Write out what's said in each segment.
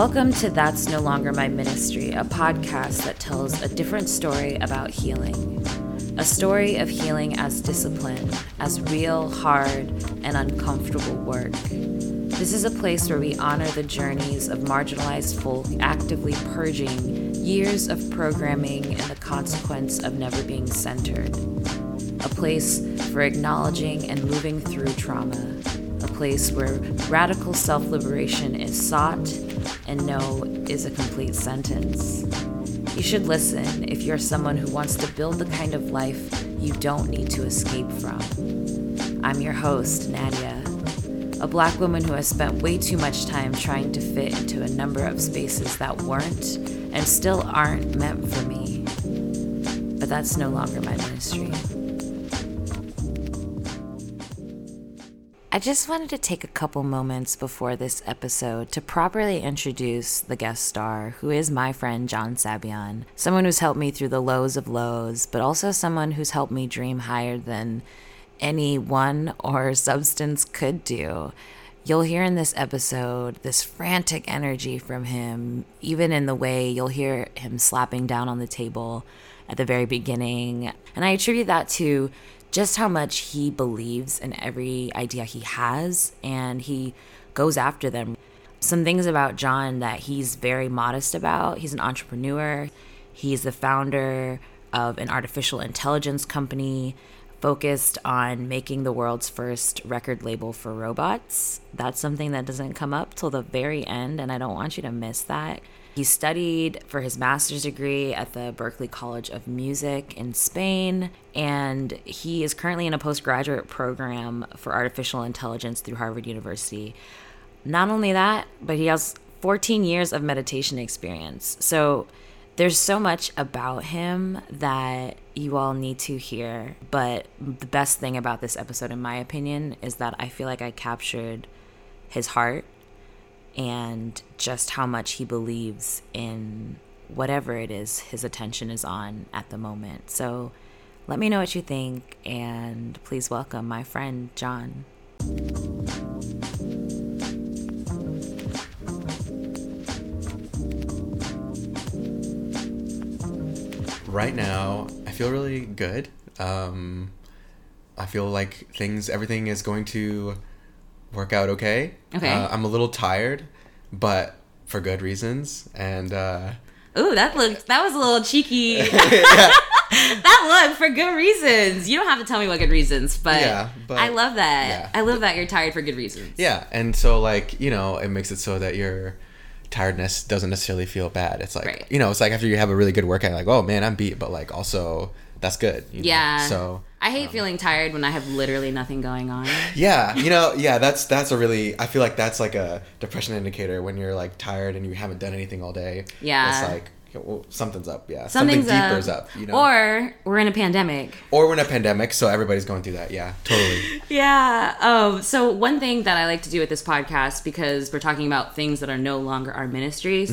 Welcome to That's No Longer My Ministry, a podcast that tells a different story about healing. A story of healing as discipline, as real, hard, and uncomfortable work. This is a place where we honor the journeys of marginalized folk actively purging years of programming and the consequence of never being centered. A place for acknowledging and moving through trauma. A place where radical self-liberation is sought and no is a complete sentence. You should listen if you're someone who wants to build the kind of life you don't need to escape from. I'm your host, Nadia, a Black woman who has spent way too much time trying to fit into a number of spaces that weren't and still aren't meant for me. But that's no longer my ministry. I just wanted to take a couple moments before this episode to properly introduce the guest star, who is my friend John Sabian, someone who's helped me through the lows of lows, but also someone who's helped me dream higher than any one or substance could do. You'll hear in this episode this frantic energy from him, even in the way you'll hear him slapping down on the table at the very beginning. And I attribute that to just how much he believes in every idea he has, and he goes after them. Some things about John that he's very modest about: he's an entrepreneur, he's the founder of an artificial intelligence company focused on making the world's first record label for robots. That's something that doesn't come up till the very end, and I don't want you to miss that. He studied for his master's degree at the Berklee College of Music in Spain, and he is currently in a postgraduate program for artificial intelligence through Harvard University. Not only that, but he has 14 years of meditation experience. So there's so much about him that you all need to hear, but the best thing about this episode, in my opinion, is that I feel like I captured his heart and just how much he believes in whatever it is his attention is on at the moment. So let me know what you think, and please welcome my friend John. Right now, I feel really good. I feel like everything is going to work out okay. I'm a little tired, but for good reasons. And ooh, that was a little cheeky. That look, for good reasons. You don't have to tell me what good reasons, but, I love that. I love that you're tired for good reasons. Yeah, and so it makes it so that your tiredness doesn't necessarily feel bad. It's like, right. It's like after you have a really good workout, like, oh man, I'm beat, but also that's good. So I hate feeling tired when I have literally nothing going on. Yeah, that's a really, I feel like that's like a depression indicator when you're tired and you haven't done anything all day. Yeah. It's like, well, something's up, yeah. Something deeper is up, Or we're in a pandemic. So everybody's going through that, yeah, totally. Yeah, so one thing that I like to do with this podcast, because we're talking about things that are no longer our ministries,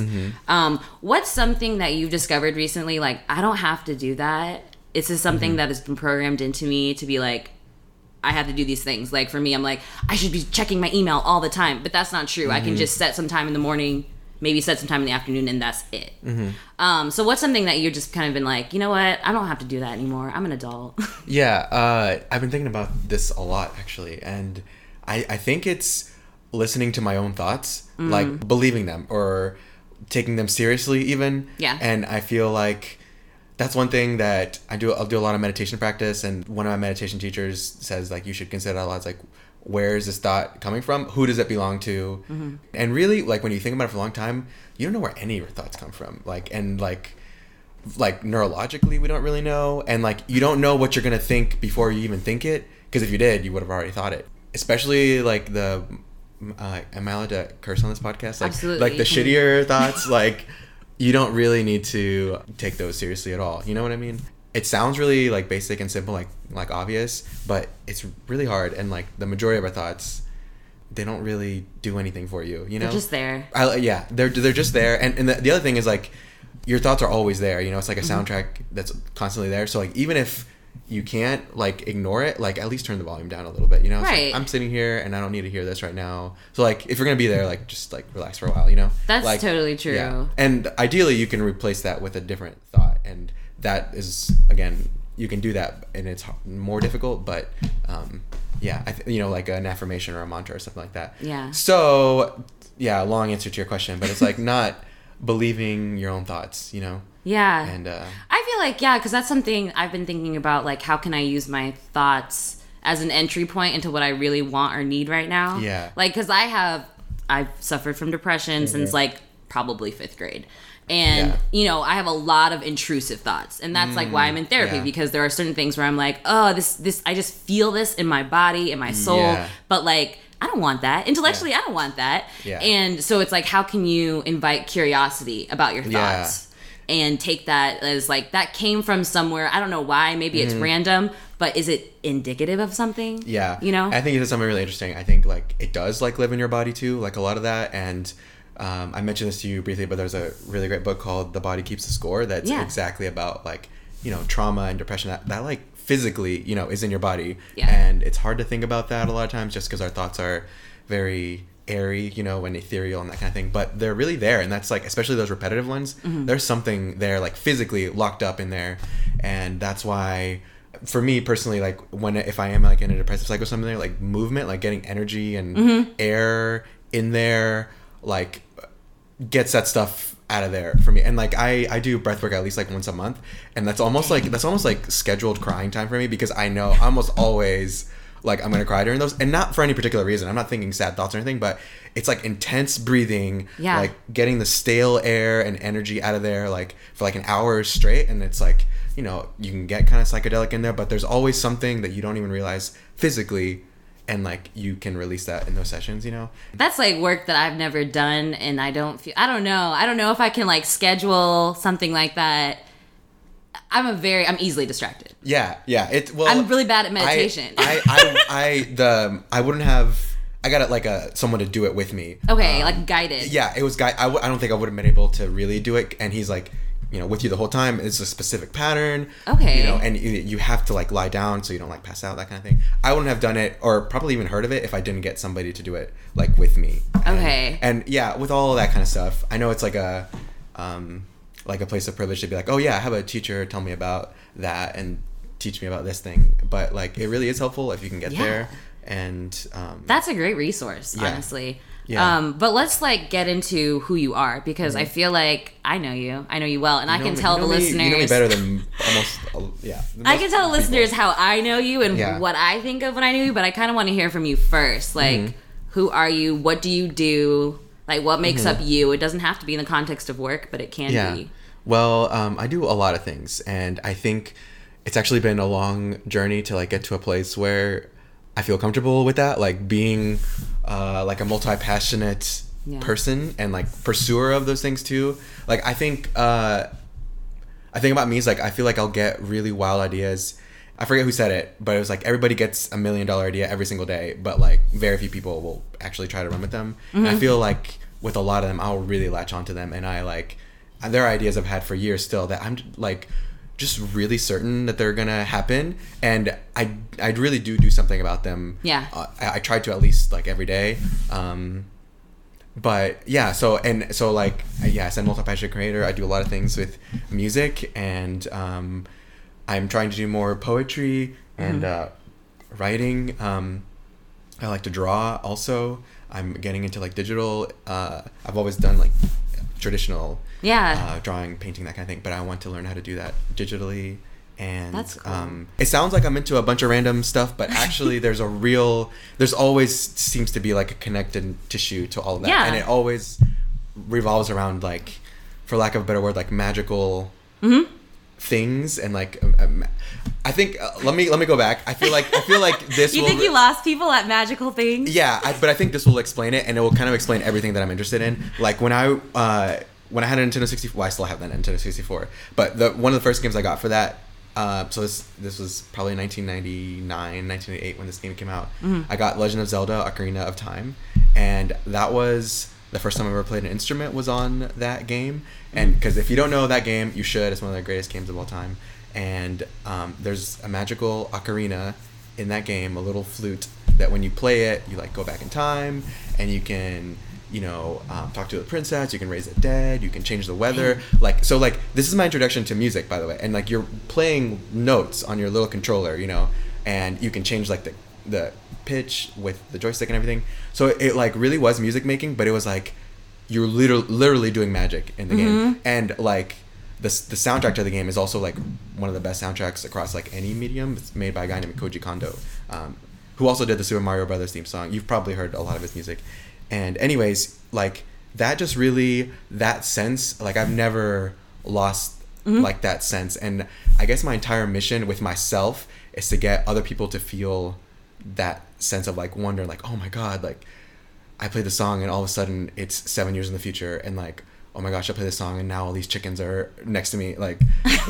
what's something that you've discovered recently, I don't have to do that? It's just something that has been programmed into me to be like, I have to do these things. For me, I'm like, I should be checking my email all the time, but that's not true. I can just set some time in the morning, maybe set some time in the afternoon, and that's it. So what's something that you're just kind of been like, you know what? I don't have to do that anymore. I'm an adult. I've been thinking about this a lot, actually. And I think it's listening to my own thoughts, believing them or taking them seriously even. Yeah. And I feel like that's one thing that I do. I'll do a lot of meditation practice, and one of my meditation teachers says you should consider a lot. It's like, where is this thought coming from? Who does it belong to? And really, when you think about it for a long time, you don't know where any of your thoughts come from. Neurologically, we don't really know, and you don't know what you're gonna think before you even think it, because if you did, you would have already thought it. Especially the am I allowed to curse on this podcast? Absolutely. The shittier thoughts, you don't really need to take those seriously at all. You know what I mean? It sounds really basic and simple, like obvious, but it's really hard. And the majority of our thoughts, they don't really do anything for you. They're just there. They're just there. And the other thing is your thoughts are always there. It's like a soundtrack that's constantly there. So even if you can't like ignore it. Like at least turn the volume down a little bit, you know? Right. Like, I'm sitting here and I don't need to hear this right now. So like if you're going to be there, like just like relax for a while, you know? That's like, totally true. Yeah. And ideally you can replace that with a different thought. And that is, again, you can do that and it's more difficult, but yeah, you know, like an affirmation or a mantra or something like that. Yeah. So yeah, long answer to your question, but it's like not believing your own thoughts, you know? Yeah. And I feel like, yeah, because that's something I've been thinking about, like, how can I use my thoughts as an entry point into what I really want or need right now? Yeah. Like, because I've suffered from depression mm-hmm. since, like, probably 5th grade. And, yeah. you know, I have a lot of intrusive thoughts. And that's, like, why I'm in therapy, yeah. because there are certain things where I'm like, oh, this, I just feel this in my body, in my soul. Yeah. But, like, I don't want that. Intellectually, yeah. I don't want that. Yeah. And so it's like, how can you invite curiosity about your thoughts? Yeah. And take that as like, that came from somewhere. I don't know why. Maybe it's random, but is it indicative of something? Yeah. You know? I think it's something really interesting. I think like it does like live in your body too, like a lot of that. And I mentioned this to you briefly, but there's a really great book called The Body Keeps the Score that's yeah. exactly about like, you know, trauma and depression that like physically, you know, is in your body. Yeah. And it's hard to think about that a lot of times just because our thoughts are very airy, you know, and ethereal and that kind of thing, but they're really there. And that's like, especially those repetitive ones, mm-hmm. there's something there like physically locked up in there. And that's why for me personally, like if I am like in a depressive cycle or something, like movement, like getting energy and mm-hmm. air in there, like gets that stuff out of there for me. And like I do breath work at least like once a month, and that's almost like scheduled crying time for me, because I know almost always like I'm gonna cry during those, and not for any particular reason. I'm not thinking sad thoughts or anything, but it's like intense breathing, yeah. like getting the stale air and energy out of there, like for like an hour straight. And it's like, you know, you can get kind of psychedelic in there, but there's always something that you don't even realize physically, and like you can release that in those sessions, you know? That's like work that I've never done, and I don't know if I can like schedule something like that. I'm easily distracted. Yeah, yeah. I'm really bad at meditation. I got it like someone to do it with me. Okay, like guided. Yeah, it was guided. I don't think I would have been able to really do it. And he's like, you know, with you the whole time. It's a specific pattern. Okay. You know, and you have to like lie down so you don't like pass out, that kind of thing. I wouldn't have done it or probably even heard of it if I didn't get somebody to do it like with me. Okay. And yeah, with all that kind of stuff, I know it's like a, like a place of privilege to be like, oh yeah, I have a teacher tell me about that and teach me about this thing. But like, it really is helpful if you can get yeah. there. And that's a great resource, yeah. honestly. Yeah. But let's like get into who you are, because mm-hmm. I feel like I know you well, and I can tell the listeners. You know me better than almost, yeah. I can tell the listeners how I know you and yeah. what I think of when I knew you, but I kind of want to hear from you first. Like, mm-hmm. who are you? What do you do? Like, what makes mm-hmm. up you? It doesn't have to be in the context of work, but it can yeah. be. Well, I do a lot of things, and I think it's actually been a long journey to like get to a place where I feel comfortable with that, like being like a multi-passionate yeah. person and like pursuer of those things too. Like I think about me is like, I feel like I'll get really wild ideas. I forget who said it, but it was like everybody gets a $1 million idea every single day, but like very few people will actually try to run with them. Mm-hmm. And I feel like with a lot of them, I'll really latch onto them, and I like, and there are ideas I've had for years still that I'm like just really certain that they're gonna happen, and I really do something about them. Yeah, I try to at least like every day. But yeah, so like yes, I'm a multi-passionate creator. I do a lot of things with music, and I'm trying to do more poetry and mm-hmm. Writing. I like to draw also. I'm getting into like digital. I've always done like traditional drawing, painting, that kind of thing, but I want to learn how to do that digitally. And that's cool. It sounds like I'm into a bunch of random stuff, but actually there's always seems to be like a connected tissue to all of that, yeah. and it always revolves around like, for lack of a better word, like magical mm-hmm. things. And like I think let me go back. I feel like this you will think you lost people at magical things. Yeah, but I think this will explain it, and it will kind of explain everything that I'm interested in. Like when I had a Nintendo 64, well, I still have that Nintendo 64, but one of the first games I got for that, so this was probably 1999, 1998 when this game came out. Mm-hmm. I got Legend of Zelda Ocarina of Time, and that was the first time I ever played an instrument was on that game. And because if you don't know that game, you should. It's one of the greatest games of all time. And there's a magical ocarina in that game, a little flute that when you play it, you like go back in time and you can, you know, talk to the princess, you can raise the dead, you can change the weather. Like, so like, this is my introduction to music, by the way. And like, you're playing notes on your little controller, you know, and you can change like the pitch with the joystick and everything. So it like really was music making, but it was like, you're literally doing magic in the mm-hmm. game. And like, the soundtrack to the game is also like one of the best soundtracks across like any medium. It's made by a guy named Koji Kondo, who also did the Super Mario Brothers theme song. You've probably heard a lot of his music. And anyways, like that just really, that sense, like I've never lost mm-hmm. like that sense. And I guess my entire mission with myself is to get other people to feel that sense of like wonder, like, oh my God, like I played the song and all of a sudden it's 7 years in the future. And like, oh my gosh, I play this song and now all these chickens are next to me. Like,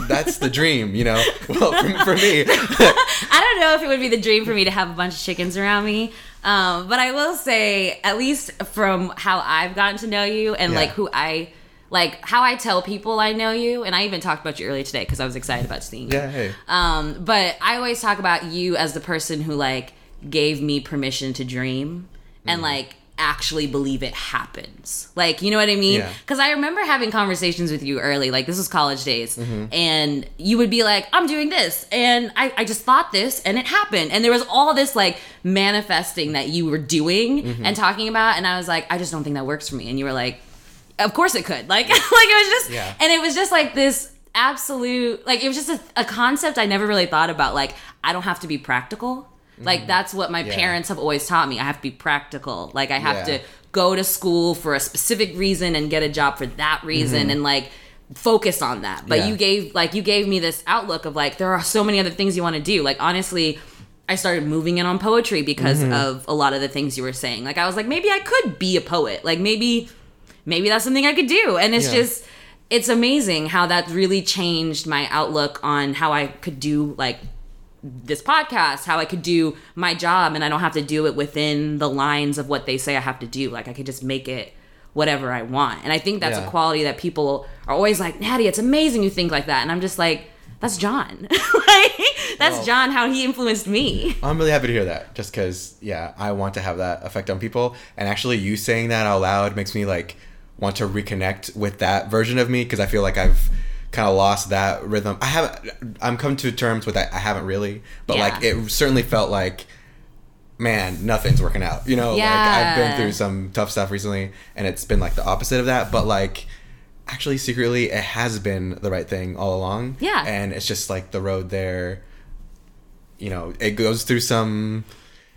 that's the dream, you know? Well, for me. I don't know if it would be the dream for me to have a bunch of chickens around me. But I will say, at least from how I've gotten to know you and yeah. like who I, like how I tell people I know you. And I even talked about you earlier today because I was excited about seeing you. Yeah, hey. But I always talk about you as the person who like gave me permission to dream and like, actually believe it happens. Like, you know what I mean? Because yeah. I remember having conversations with you early, like this was college days, mm-hmm. and you would be like, I'm doing this, and I just thought this, and it happened. And there was all this like manifesting that you were doing mm-hmm. and talking about, and I was like, I just don't think that works for me. And you were like, of course it could. Like, like it was just, yeah. and it was just like this absolute, like it was just a concept I never really thought about. Like, I don't have to be practical. Like, that's what my yeah. parents have always taught me. I have to be practical. Like, I have yeah. to go to school for a specific reason and get a job for that reason mm-hmm. and, like, focus on that. But yeah. you gave me this outlook of, like, there are so many other things you want to do. Like, honestly, I started moving in on poetry because mm-hmm. of a lot of the things you were saying. Like, I was like, maybe I could be a poet. Like, maybe that's something I could do. And it's yeah. just, it's amazing how that really changed my outlook on how I could do, like, this podcast, how I could do my job, and I don't have to do it within the lines of what they say I have to do. Like, I could just make it whatever I want. And I think that's yeah. a quality that people are always like, Natty, it's amazing you think like that. And I'm just like, that's John. Like, that's John, how he influenced me. I'm really happy to hear that, just because, yeah, I want to have that effect on people. And actually, you saying that out loud makes me, like, want to reconnect with that version of me, because I feel like I've kind of lost that rhythm. I'm come to terms with that. I haven't really, but yeah. like it certainly felt like, man, nothing's working out, you know? Yeah. Like, I've been through some tough stuff recently and it's been like the opposite of that, but like actually secretly it has been the right thing all along. Yeah. And it's just like the road there, you know, it goes through some,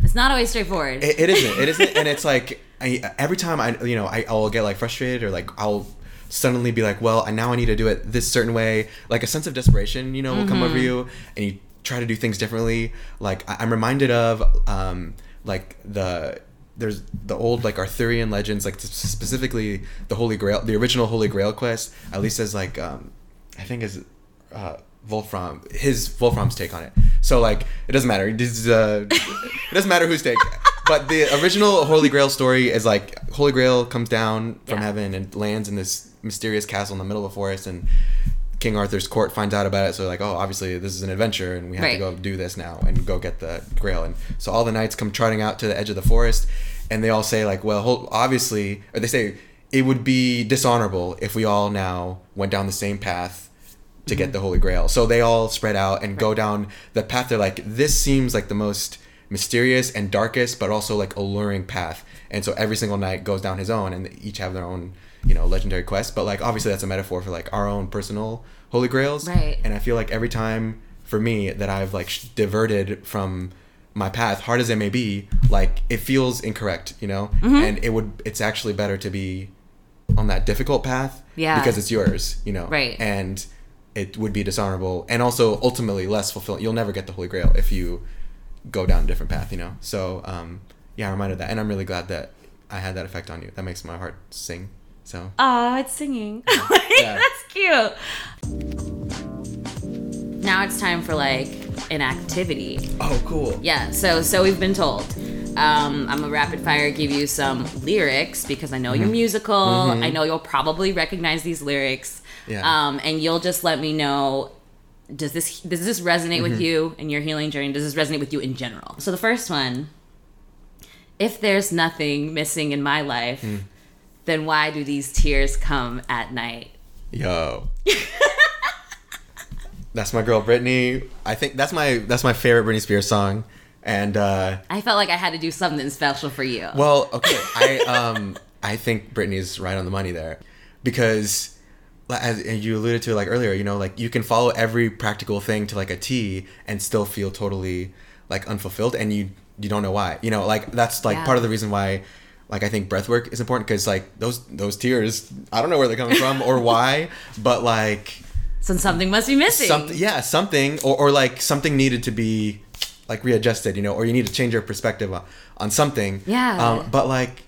it's not always straightforward. It isn't. And it's like, every time I'll get like frustrated, or like I'll suddenly be like, well, now I need to do it this certain way. Like a sense of desperation, you know, will mm-hmm. come over you, and you try to do things differently. Like I'm reminded of like there's the old like Arthurian legends, like specifically the Holy Grail, the original Holy Grail quest, at least as like I think is Wolfram, Wolfram's take on it. So like it doesn't matter. It doesn't matter whose take. But the original Holy Grail story is like Holy Grail comes down from yeah. heaven and lands in this mysterious castle in the middle of a forest, and King Arthur's court finds out about it. So they're like, oh, obviously this is an adventure, and we have right. to go do this now and go get the Grail. And so all the knights come trotting out to the edge of the forest, and they all say like, well, obviously, or they say it would be dishonorable if we all now went down the same path to mm-hmm. get the Holy Grail. So they all spread out and right. go down the path. They're like, this seems like the most mysterious and darkest, but also like alluring path. And so every single knight goes down his own, and they each have their own, you know, legendary quest. But like obviously that's a metaphor for like our own personal Holy Grails. Right. And I feel like every time for me that I've like diverted from my path, hard as it may be, like it feels incorrect, you know? Mm-hmm. And it's actually better to be on that difficult path yeah. because it's yours, you know? Right. And it would be dishonorable and also ultimately less fulfilling. You'll never get the Holy Grail if you go down a different path, you know? So, yeah, I'm reminded of that. And I'm really glad that I had that effect on you. That makes my heart sing, so. Oh, it's singing. Like, yeah. That's cute. Now it's time for, like, an activity. Oh, cool. Yeah, so we've been told. I'm gonna rapid fire give you some lyrics because I know mm-hmm. you're musical. Mm-hmm. I know you'll probably recognize these lyrics. Yeah. And you'll just let me know does this resonate mm-hmm. with you in your healing journey? Does this resonate with you in general? So the first one, if there's nothing missing in my life, then why do these tears come at night? Yo. That's my girl, Britney. I think that's my favorite Britney Spears song. And I felt like I had to do something special for you. Well, okay. I think Britney's right on the money there, because as you alluded to, like earlier, you know, like you can follow every practical thing to like a T and still feel totally like unfulfilled, and you don't know why. You know, like that's like part of the reason why, like I think breathwork is important, because like those tears, I don't know where they're coming from or why, but like. So something must be missing. Something, or like something needed to be like readjusted, you know, or you need to change your perspective on something. Yeah. But like,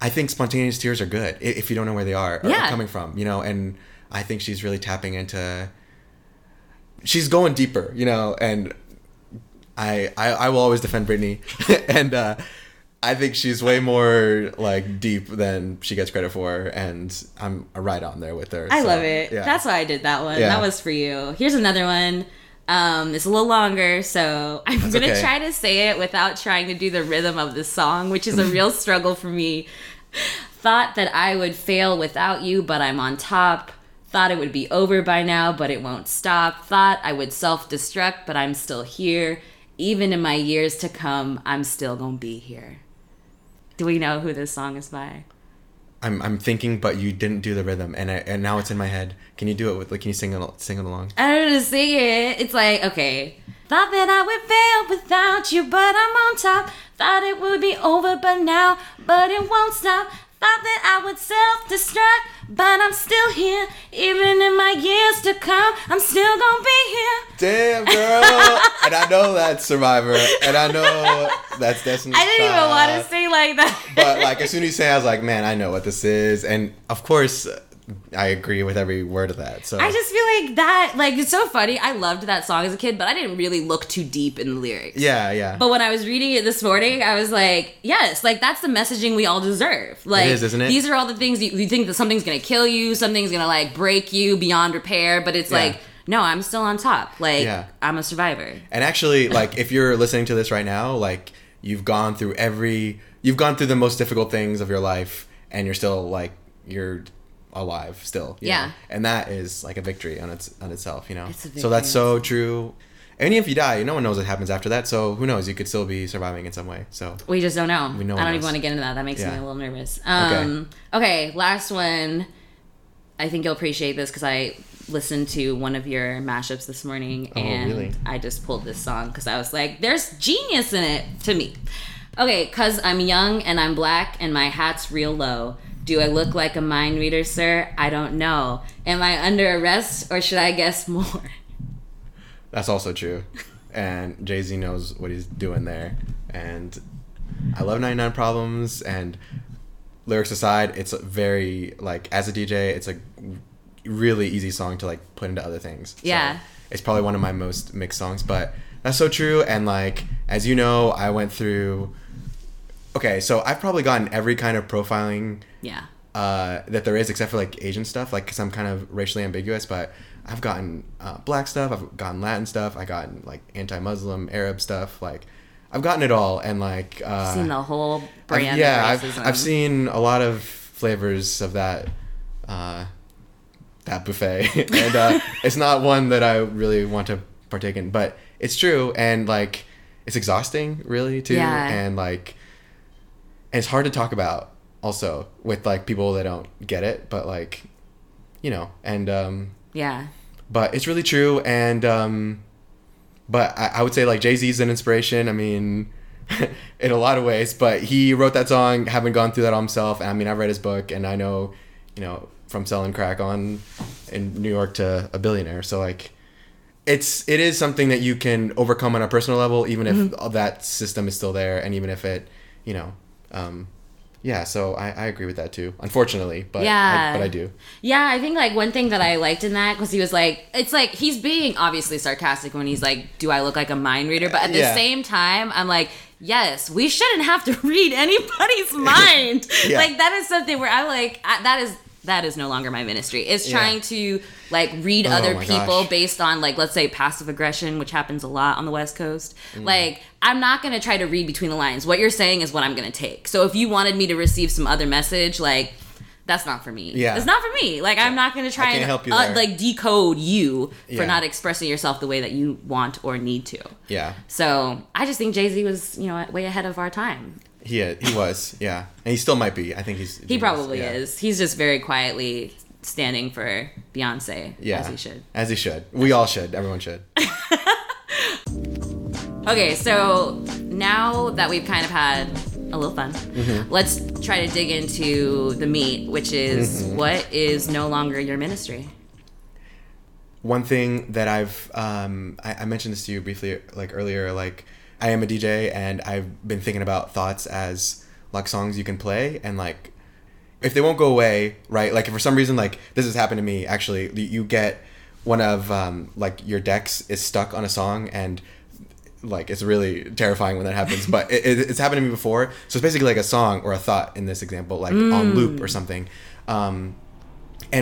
I think spontaneous tears are good if you don't know where they are or are coming from, you know, and I think she's really tapping into, she's going deeper, you know, and I will always defend Britney and I think she's way more like deep than she gets credit for, and I'm right on there with her. I love it. Yeah. That's why I did that one. Yeah. That was for you. Here's another one. It's a little longer, so I'm gonna try to say it without trying to do the rhythm of the song, which is a real struggle for me. Thought that I would fail without you, but I'm on top. Thought it would be over by now, but it won't stop. Thought I would self-destruct, but I'm still here. Even in my years to come, I'm still gonna be here. Do we know who this song is by? I'm thinking, but you didn't do the rhythm, and now it's in my head. Can you do it with? Like, can you sing it along? I don't know to sing it. It's like, okay. Thought that I would fail without you, but I'm on top. Thought it would be over, but now, but it won't stop. Thought that I would self-destruct, but I'm still here. Even in my years to come, I'm still gonna be here. Damn, girl. And I know that's Survivor. And I know that's Destiny's Child. I didn't even want to say like that. But like as soon as you say it, I was like, man, I know what this is. And of course, I agree with every word of that. So I just feel like that, like it's so funny. I loved that song as a kid, but I didn't really look too deep in the lyrics. Yeah, yeah. But when I was reading it this morning, I was like, yes, like that's the messaging we all deserve. Like, it is, isn't it? These are all the things you think that something's gonna kill you, something's gonna like break you beyond repair, but it's like, no, I'm still on top. Like, I'm a survivor. And actually, like if you're listening to this right now, like you've gone through the most difficult things of your life, and you're still like you're alive still, you know? And that is like a victory on itself, you know. So that's so true. And if you die, no one knows what happens after that. So who knows? You could still be surviving in some way. So we just don't know. I don't even want to get into that. That makes me a little nervous. Okay. Last one. I think you'll appreciate this because I listened to one of your mashups this morning, and really? I just pulled this song because I was like, "There's genius in it to me." Okay, 'cause I'm young and I'm black and my hat's real low. Do I look like a mind reader, sir? I don't know. Am I under arrest, or should I guess more? That's also true. And Jay-Z knows what he's doing there. And I love 99 Problems, and lyrics aside, it's very, like, as a DJ, it's a really easy song to, like, put into other things. Yeah. So it's probably one of my most mixed songs, but that's so true. And, like, as you know, I went through... Okay, so I've probably gotten every kind of profiling that there is, except for like Asian stuff, like because I'm kind of racially ambiguous, but I've gotten black stuff, I've gotten Latin stuff, I've gotten like anti-Muslim, Arab stuff, like I've gotten it all. And like... I've seen the whole brand of racism. I've seen a lot of flavors of that that buffet. And it's not one that I really want to partake in, but it's true. And like, it's exhausting really too. Yeah. And like... And it's hard to talk about also with like people that don't get it, but like, you know, and but it's really true. And but I would say like Jay-Z's an inspiration, I mean, in a lot of ways, but he wrote that song, haven't gone through that all himself. And I mean, I've read his book, and I know, you know, from selling crack on in New York to a billionaire. So like, it is something that you can overcome on a personal level, even if that system is still there, and even if it, you know. So I agree with that too, unfortunately, but I do. Yeah, I think like one thing that I liked in that, because he was like, it's like he's being obviously sarcastic when he's like, do I look like a mind reader? But at the same time, I'm like, yes, we shouldn't have to read anybody's mind. Like that is something where I'm like, that is that is no longer my ministry. It's trying to like read other people based on like, let's say passive aggression, which happens a lot on the West Coast. Like, I'm not going to try to read between the lines. What you're saying is what I'm going to take. So if you wanted me to receive some other message, like, that's not for me. Yeah. It's not for me. Like, I'm not going to try and like decode you for not expressing yourself the way that you want or need to. Yeah. So I just think Jay-Z was, you know, way ahead of our time. He was, yeah. And he still might be. I think he's... He probably is. He's just very quietly standing for Beyonce, as he should. As he should. We all should. Everyone should. Okay, so now that we've kind of had a little fun, let's try to dig into the meat, which is what is no longer your ministry? One thing that I've... I mentioned this to you briefly like earlier, like... I am a DJ, and I've been thinking about thoughts as, like, songs you can play, and, like, if they won't go away, right, like, if for some reason, like, this has happened to me, actually, you get one of, like, your decks is stuck on a song, and, like, it's really terrifying when that happens, but it's happened to me before, so it's basically, like, a song or a thought in this example, like, on loop or something, and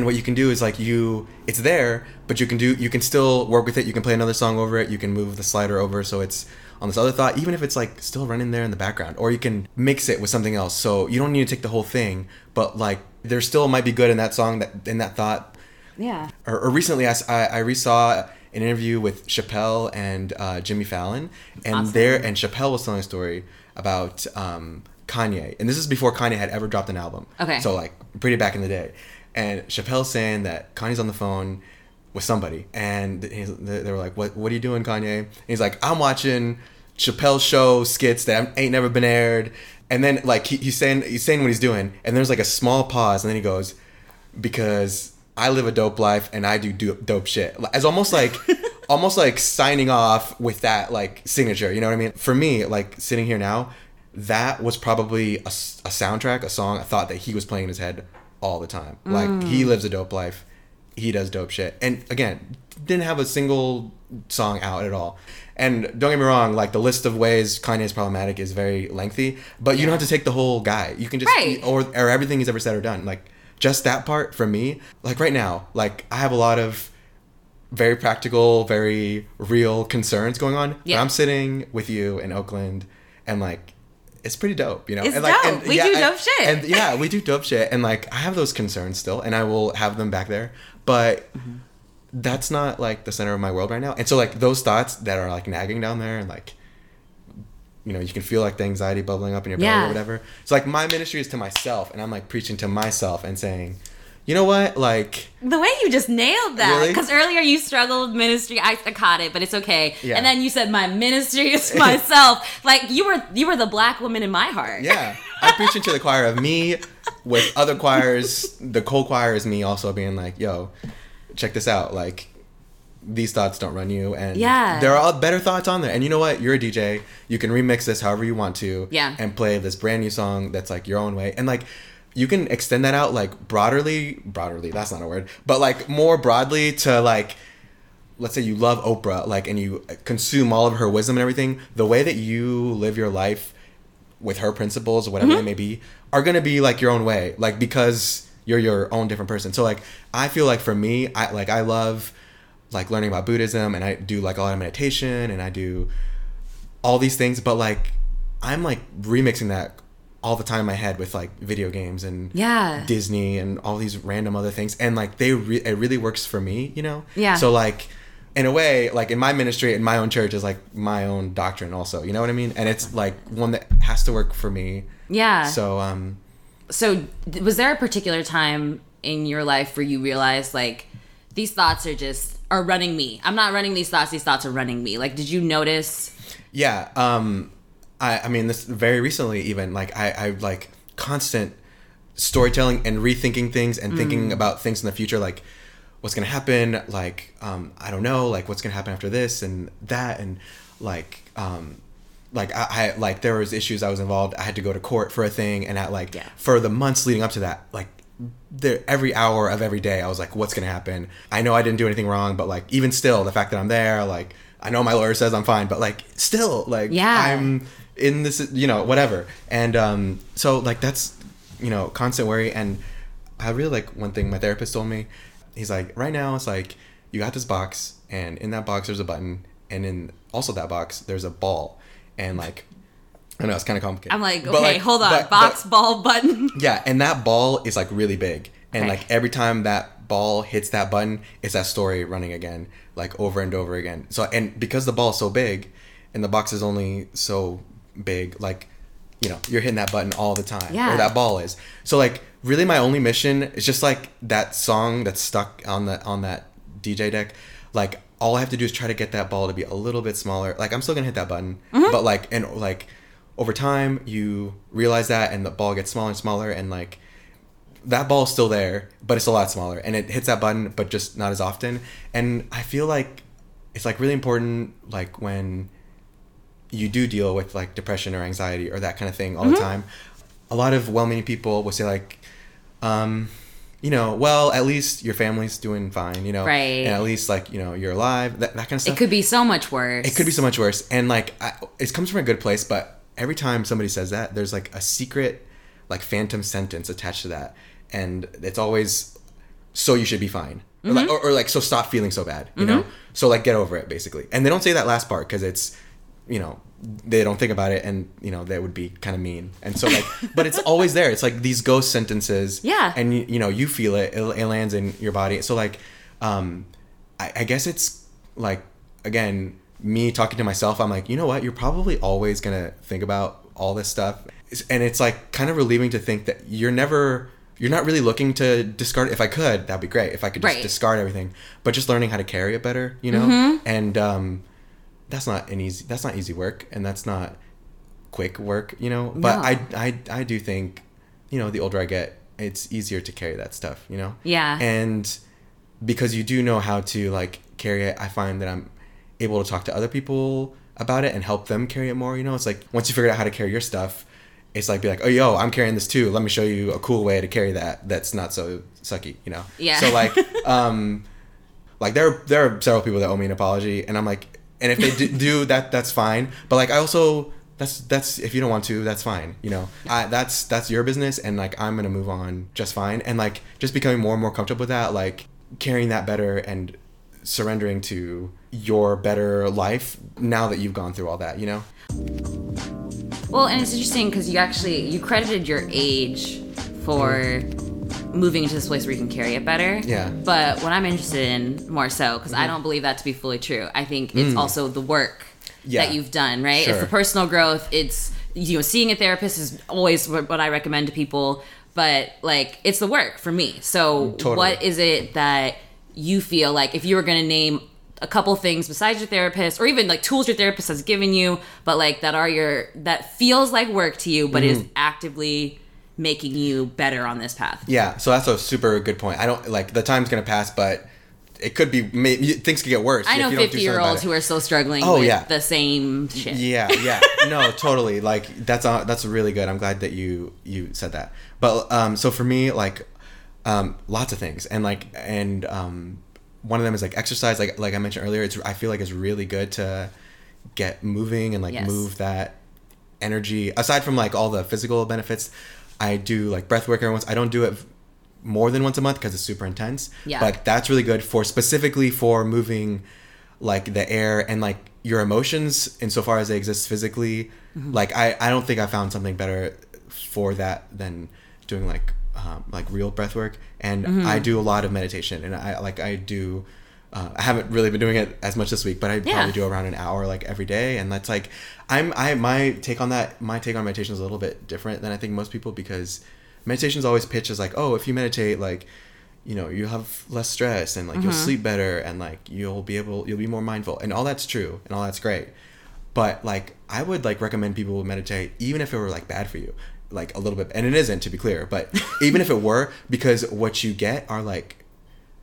what you can do is like it's there, but you can still work with it. You can play another song over it. You can move the slider over so it's on this other thought, even if it's like still running there in the background, or you can mix it with something else. So you don't need to take the whole thing, but like there still might be good in that song, that in that thought. Yeah. Or recently I resaw an interview with Chappelle and Jimmy Fallon, and and Chappelle was telling a story about Kanye, and this is before Kanye had ever dropped an album. Okay. So like pretty back in the day. And Chappelle's saying that Kanye's on the phone with somebody. And they were like, what are you doing, Kanye? And he's like, I'm watching Chappelle's show skits that ain't never been aired. And then like he's saying what he's doing. And there's like a small pause. And then he goes, because I live a dope life and I do dope shit. It's almost like... almost like signing off with that like signature. You know what I mean? For me, like sitting here now, that was probably a soundtrack, a song, a thought that he was playing in his head all the time. Like he lives a dope life, he does dope shit, and again didn't have a single song out at all. And don't get me wrong, like the list of ways Kanye's problematic is very lengthy, but you don't have to take the whole guy. You can just or everything he's ever said or done, like just that part. For me, like right now, like I have a lot of very practical, very real concerns going on, but I'm sitting with you in Oakland and like it's pretty dope, you know? It's dope. And we do dope shit. And yeah, we do dope shit. And like, I have those concerns still, and I will have them back there. But that's not like the center of my world right now. And so like those thoughts that are like nagging down there, and like, you know, you can feel like the anxiety bubbling up in your belly or whatever. So like my ministry is to myself, and I'm like preaching to myself and saying, you know what? Like the way you just nailed that, because earlier you struggled with ministry. I caught it, but it's okay. Yeah. And then you said my ministry is myself. Like you were the black woman in my heart. Yeah, I'm preaching to the choir of me, with other choirs. The whole choir is me also being like, yo, check this out. Like these thoughts don't run you, and there are better thoughts on there. And you know what? You're a DJ. You can remix this however you want to. Yeah. And play this brand new song that's like your own way, and like. You can extend that out like broadly, that's not a word, but like more broadly to like, let's say you love Oprah, like, and you consume all of her wisdom and everything. The way that you live your life with her principles, whatever they may be, are going to be like your own way, like because you're your own different person. So like, I feel like for me, I love like learning about Buddhism, and I do like a lot of meditation, and I do all these things, but like, I'm like remixing that all the time in my head with like video games and Disney and all these random other things, and like it really works for me, you know? Yeah. So like in a way, like in my ministry, in my own church is like my own doctrine also, you know what I mean? And it's like one that has to work for me. Yeah. So so was there a particular time in your life where you realized like these thoughts are running me? I'm not running these thoughts are running me. Like did you notice? Yeah, I mean, this very recently even, like, I like constant storytelling and rethinking things and thinking about things in the future, like, what's going to happen, like, I don't know, like, what's going to happen after this and that, and, like, I like, there was issues I was involved, I had to go to court for a thing, and for the months leading up to that, like, every hour of every day, I was like, what's going to happen? I know I didn't do anything wrong, but, like, even still, the fact that I'm there, like, I know my lawyer says I'm fine, but, like, still, like, I'm... in this, you know, whatever. And so like that's, you know, constant worry. And I really like one thing my therapist told me. He's like, right now it's like you got this box, and in that box there's a button, and in also that box there's a ball, and like, I know it's kind of complicated. I'm like, okay, like, hold on, box, ball, button. Yeah, and that ball is like really big, and like every time that ball hits that button, it's that story running again, like over and over again. So, and because the ball is so big, and the box is only so big, like, you know, you're hitting that button all the time, yeah, or that ball is. So like, really, my only mission is just like that song that's stuck on the on that DJ deck, like. All I have to do is try to get that ball to be a little bit smaller. Like, I'm still gonna hit that button, mm-hmm. but like, and like, over time you realize that, and the ball gets smaller and smaller, and like, that ball's still there, but it's a lot smaller, and it hits that button, but just not as often. And I feel like it's like really important, like when you do deal with like depression or anxiety or that kind of thing all mm-hmm. the time. A lot of well-meaning people will say like, you know, well, at least your family's doing fine, you know, right. and at least like, you know, you're alive, that kind of stuff. It could be so much worse. It could be so much worse. And like, it comes from a good place, but every time somebody says that, there's like a secret, like phantom sentence attached to that. And it's always, so you should be fine. Mm-hmm. Or like, so stop feeling so bad, you mm-hmm. know? So like, get over it basically. And they don't say that last part because it's, you know, they don't think about it, and you know that would be kind of mean. And so like, but it's always there. It's like these ghost sentences. Yeah. And you know, you feel it. It lands in your body. So like, I guess it's like, again, me talking to myself. I'm like, you know what? You're probably always gonna think about all this stuff, and it's like kind of relieving to think that you're not really looking to discard it. If I could, that'd be great. If I could just discard everything, but just learning how to carry it better, you know, mm-hmm. and that's not easy work, and that's not quick work, you know, but no. I do think, you know, the older I get, it's easier to carry that stuff, you know? Yeah. And because you do know how to like carry it, I find that I'm able to talk to other people about it and help them carry it more, you know? It's like, once you figure out how to carry your stuff, it's like, be like, oh, yo, I'm carrying this too. Let me show you a cool way to carry that that's not so sucky, you know? Yeah. So like, like there are several people that owe me an apology, and I'm like, and if they do that, that's fine. But like, I also, that's if you don't want to, that's fine. You know, that's your business. And like, I'm gonna move on just fine. And like, just becoming more and more comfortable with that, like carrying that better and surrendering to your better life now that you've gone through all that, you know? Well, and it's interesting because you credited your age for moving into this place where you can carry it better. Yeah. But what I'm interested in more so, because I don't believe that to be fully true. I think it's also the work that you've done, right? Sure. It's the personal growth. It's, you know, seeing a therapist is always what I recommend to people. But like, it's the work for me. So What is it that you feel like, if you were going to name a couple things besides your therapist, or even like tools your therapist has given you, but like that feels like work to you, but is actively making you better on this path? Yeah, so that's a super good point. I don't, like, the time's gonna pass, but it could be, things could get worse. I know 50-year-olds who are still struggling with the same shit. Yeah, no, totally. Like, that's really good. I'm glad that you said that. But so for me, like, lots of things, and like, and one of them is like exercise. Like I mentioned earlier, I feel like it's really good to get moving and like move that energy. Aside from like all the physical benefits, I do like breath work every once. I don't do it more than once a month because it's super intense. Yeah. But that's really good specifically for moving like the air and like your emotions insofar as they exist physically. Mm-hmm. Like I don't think I found something better for that than doing like real breath work. And I do a lot of meditation, and I haven't really been doing it as much this week, but I probably do around an hour like every day. And that's like, my take on meditation is a little bit different than I think most people, because meditation is always pitched as like, oh, if you meditate, like, you know, you'll have less stress, and like you'll sleep better, and like you'll be more mindful, and all that's true, and all that's great. But like, I would like recommend people meditate even if it were like bad for you, like a little bit, and it isn't, to be clear, but even if it were, because what you get are like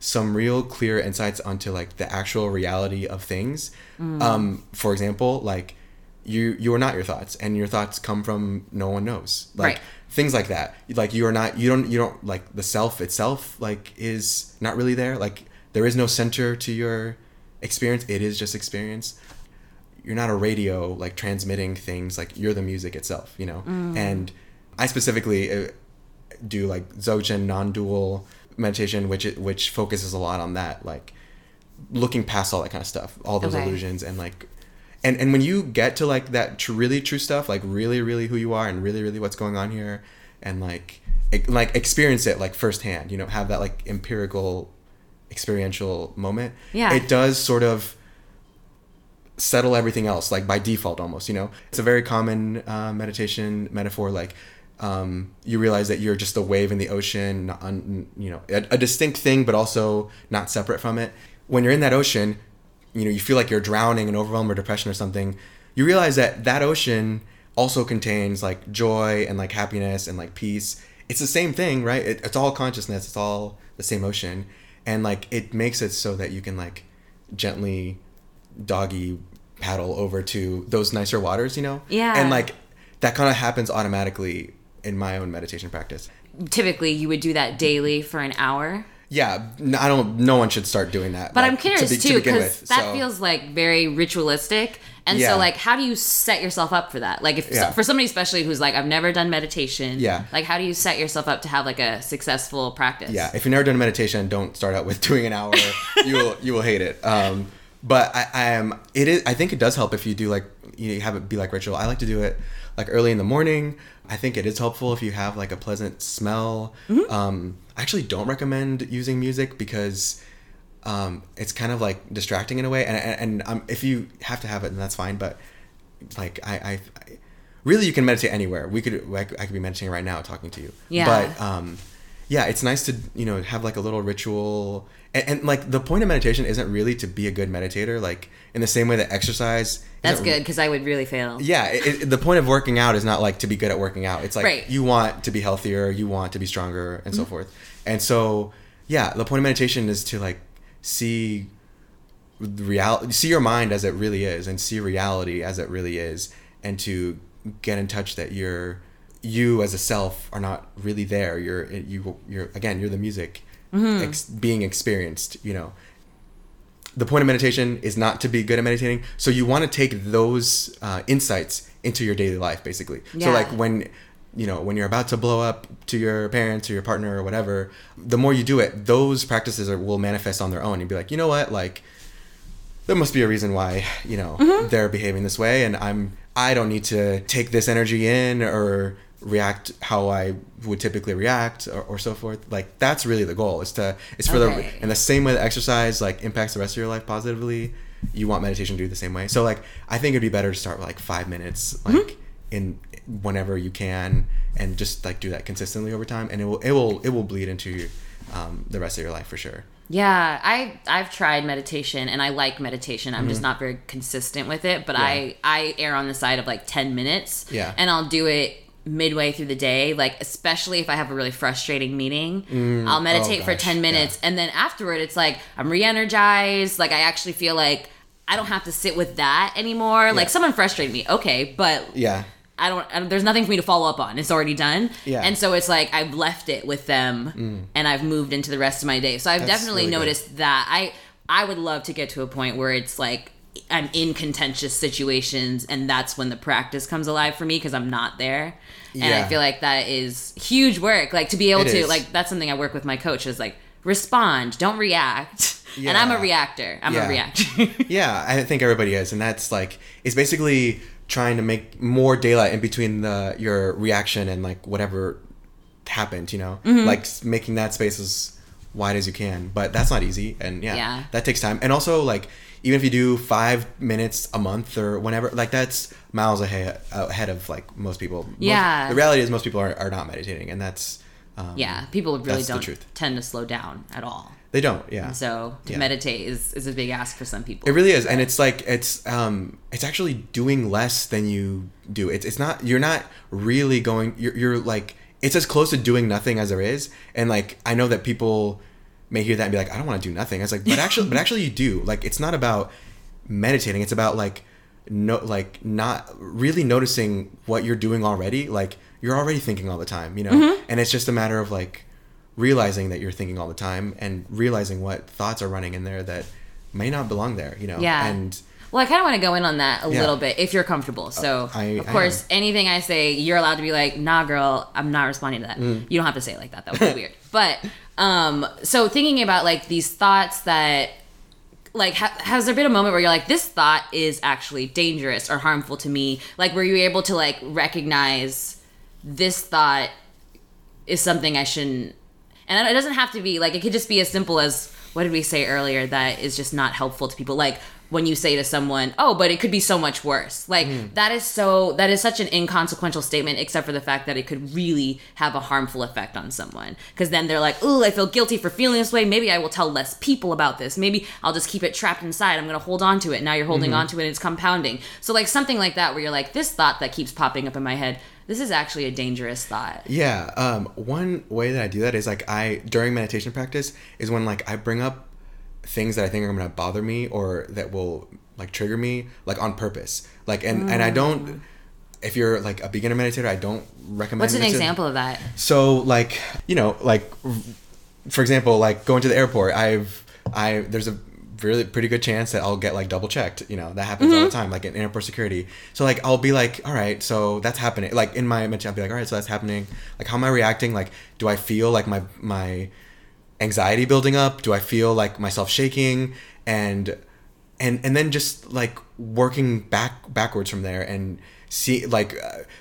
some real clear insights onto like the actual reality of things. For example, like you are not your thoughts, and your thoughts come from no one knows, like things like that. Like you don't like the self itself, like is not really there. Like there is no center to your experience. It is just experience. You're not a radio like transmitting things, like you're the music itself, you know? And I specifically do like Dzogchen non-dual meditation, which focuses a lot on that, like looking past all that kind of stuff, all those illusions, and like and when you get to like that really true stuff, like really who you are and really what's going on here, and like experience it like firsthand, you know, have that like empirical experiential moment, it does sort of settle everything else like by default almost, you know. It's a very common meditation metaphor, like you realize that you're just a wave in the ocean, you know, a distinct thing but also not separate from it. When you're in that ocean, you know, you feel like you're drowning in overwhelm or depression or something, you realize that that ocean also contains like joy and like happiness and like peace. It's the same thing, right? It's all consciousness, it's all the same ocean, and like it makes it so that you can like gently doggy paddle over to those nicer waters, you know? Yeah. And like that kind of happens automatically in my own meditation practice. Typically you would do that daily for an hour? Yeah, no one should start doing that. But like, I'm curious too, because that feels like very ritualistic. And so like, how do you set yourself up for that? Like if for somebody especially who's like, I've never done meditation, like how do you set yourself up to have like a successful practice? Yeah, if you've never done meditation, don't start out with doing an hour. you will hate it. But I think it does help if you do like, you have it be like ritual. I like to do it like early in the morning. I think it is helpful if you have like a pleasant smell. Mm-hmm. I actually don't recommend using music because it's kind of like distracting in a way. And if you have to have it, then that's fine. But like I really, you can meditate anywhere. I could be meditating right now talking to you. Yeah. But yeah, it's nice to, you know, have like a little ritual. And like the point of meditation isn't really to be a good meditator, like in the same way that exercise. That's good, because I would really fail. Yeah. The point of working out is not like to be good at working out. It's like you want to be healthier, you want to be stronger, and so forth. And so, yeah, the point of meditation is to like see reality, see your mind as it really is, and see reality as it really is, and to get in touch that you as a self are not really there. You're again, you're the music being experienced, you know. The point of meditation is not to be good at meditating. So you want to take those insights into your daily life, basically. Yeah. So like when you're about to blow up to your parents or your partner or whatever, the more you do it, those practices will manifest on their own. You'd be like, you know what? Like there must be a reason why, you know, they're behaving this way, and I don't need to take this energy in or react how I would typically react or so forth. Like that's really the goal, is for the same way that exercise like impacts the rest of your life positively, you want meditation to do the same way. So like I think it'd be better to start with like 5 minutes, like in whenever you can, and just like do that consistently over time, and it will bleed into the rest of your life for sure. Yeah, I've tried meditation, and I like meditation. I'm just not very consistent with it, but I err on the side of like 10 minutes, and I'll do it midway through the day, like especially if I have a really frustrating meeting, I'll meditate for 10 minutes, and then afterward it's like I'm re-energized, like I actually feel like I don't have to sit with that anymore. Like someone frustrated me, okay, but there's nothing for me to follow up on. It's already done. Yeah. And so it's like I've left it with them and I've moved into the rest of my day. So I've definitely really noticed that. I would love to get to a point where it's like I'm in contentious situations, and that's when the practice comes alive for me, because I'm not there. And I feel like that is huge work. Like to be able to, like that's something I work with my coach, is like respond, don't react. Yeah. And I'm a reactor. Yeah, I think everybody is. And that's like, it's basically trying to make more daylight in between your reaction and like whatever happened, you know, like making that space as wide as you can. But that's not easy, and that takes time. And also like, even if you do 5 minutes a month or whenever, like that's miles ahead of like most people. Yeah. The reality is most people are not meditating, and that's people really don't tend to slow down at all. They don't. Yeah. And so to meditate is a big ask for some people. It really is. And it's like, it's actually doing less than you do. It's not, you're not really going, you're like, it's as close to doing nothing as there is. And like, I know that people may hear that and be like, I don't want to do nothing. I was like, but actually you do. Like, it's not about meditating. It's about like, no, like not really noticing what you're doing already. Like you're already thinking all the time, you know? And it's just a matter of like, realizing that you're thinking all the time, and realizing what thoughts are running in there that may not belong there, you know? Yeah. And Well, I kind of want to go in on that a little bit, if you're comfortable. So, of course, anything I say, you're allowed to be like, nah, girl, I'm not responding to that. Mm. You don't have to say it like that. That would be weird. But, so thinking about, like, these thoughts that, like, has there been a moment where you're like, this thought is actually dangerous or harmful to me? Like, were you able to, like, recognize this thought is something I shouldn't... And it doesn't have to be, like, it could just be as simple as, what did we say earlier that is just not helpful to people? Like, when you say to someone, oh, but it could be so much worse. Like, that is such an inconsequential statement, except for the fact that it could really have a harmful effect on someone. Because then they're like, ooh, I feel guilty for feeling this way. Maybe I will tell less people about this. Maybe I'll just keep it trapped inside. I'm going to hold on to it. Now you're holding on to it and it's compounding. So, like, something like that where you're like, this thought that keeps popping up in my head, this is actually a dangerous thought. Yeah. One way that I do that is, like, during meditation practice is when, like, I bring up things that I think are going to bother me or that will, like, trigger me, like, on purpose. Like, and I don't, if you're, like, a beginner meditator, I don't recommend. What's an example of that? So, like, you know, like, for example, like, going to the airport, there's a really pretty good chance that I'll get, like, double checked. You know, that happens all the time, like, in airport security. So, like, I'll be like, all right, so that's happening. Like, in my mental, I'll be like, all right, so that's happening. Like, how am I reacting? Like, do I feel like my anxiety building up? Do I feel like myself shaking? And then just, like, working backwards from there and see, like,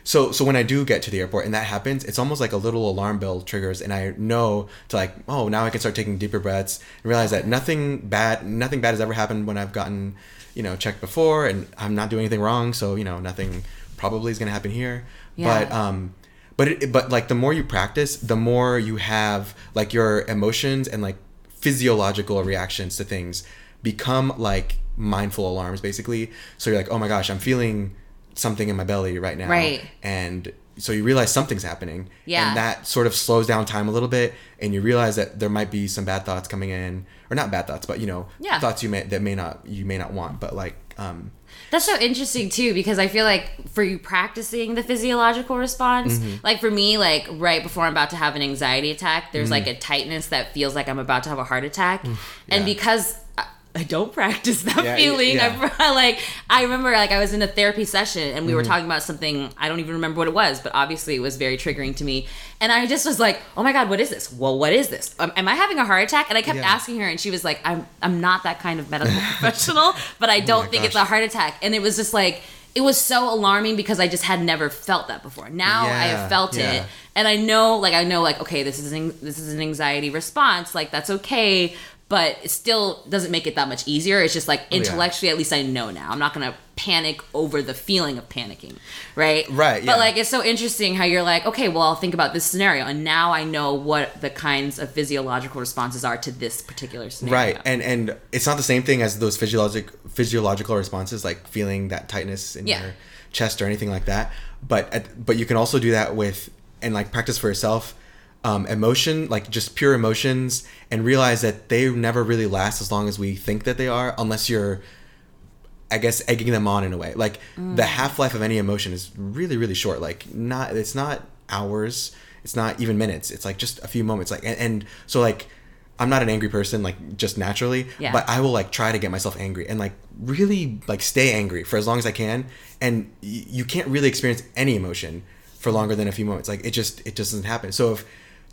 so when I do get to the airport and that happens, it's almost like a little alarm bell triggers, and I know to, like, oh, now I can start taking deeper breaths and realize that nothing bad has ever happened when I've gotten, you know, checked before, and I'm not doing anything wrong, so, you know, nothing probably is going to happen here. Yeah. But like, the more you practice, the more you have, like, your emotions and, like, physiological reactions to things become, like, mindful alarms, basically. So you're like, oh my gosh, I'm feeling something in my belly right now. Right. And so you realize something's happening. Yeah. And that sort of slows down time a little bit, and you realize that there might be some bad thoughts coming in, or not bad thoughts, but, you know, thoughts you may not want, but, like, That's so interesting too, because I feel like for you practicing the physiological response, like, for me, like, right before I'm about to have an anxiety attack, there's like a tightness that feels like I'm about to have a heart attack. And because I don't practice that feeling, I remember, like, I was in a therapy session and we were talking about something, I don't even remember what it was, but obviously it was very triggering to me. And I just was like, oh my God, what is this? Well, what is this? Am I having a heart attack? And I kept asking her, and she was like, I'm not that kind of medical professional, but I don't think it's a heart attack. And it was just like, it was so alarming because I just had never felt that before. Now I have felt it. And I know, okay, this is an anxiety response. Like, that's okay. But it still doesn't make it that much easier. It's just, like, intellectually, at least I know now. I'm not going to panic over the feeling of panicking, right? Right, yeah. But, like, it's so interesting how you're like, okay, well, I'll think about this scenario. And now I know what the kinds of physiological responses are to this particular scenario. Right, and it's not the same thing as those physiological responses, like feeling that tightness in your chest or anything like that. But you can also do that with, and, like, practice for yourself, emotion, like, just pure emotions, and realize that they never really last as long as we think that they are, unless you're, I guess, egging them on in a way. Like, the half-life of any emotion is really, really short. Like, it's not hours, it's not even minutes, it's, like, just a few moments. Like, and so, like, I'm not an angry person, like, just naturally, but I will, like, try to get myself angry and, like, really, like, stay angry for as long as I can, and you can't really experience any emotion for longer than a few moments. Like, it just doesn't happen. So if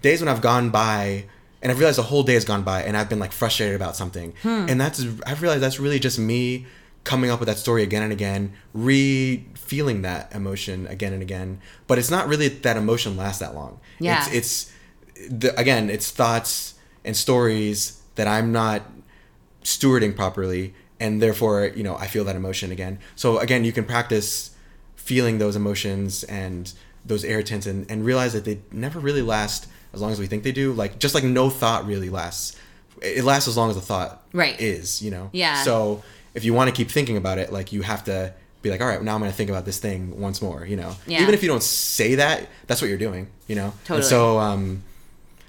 days when I've gone by and I've realized a whole day has gone by and I've been, like, frustrated about something, and I've realized that's really just me coming up with that story again and again, re-feeling that emotion again and again. But it's not really that emotion lasts that long. Yeah. It's thoughts and stories that I'm not stewarding properly, and therefore, you know, I feel that emotion again. So again, you can practice feeling those emotions and those irritants and realize that they never really last as long as we think they do. Like, just like no thought really lasts. It lasts as long as a thought is, you know? Yeah. So if you want to keep thinking about it, like, you have to be like, all right, now I'm going to think about this thing once more, you know? Yeah. Even if you don't say that, that's what you're doing, you know? Totally. And so, I don't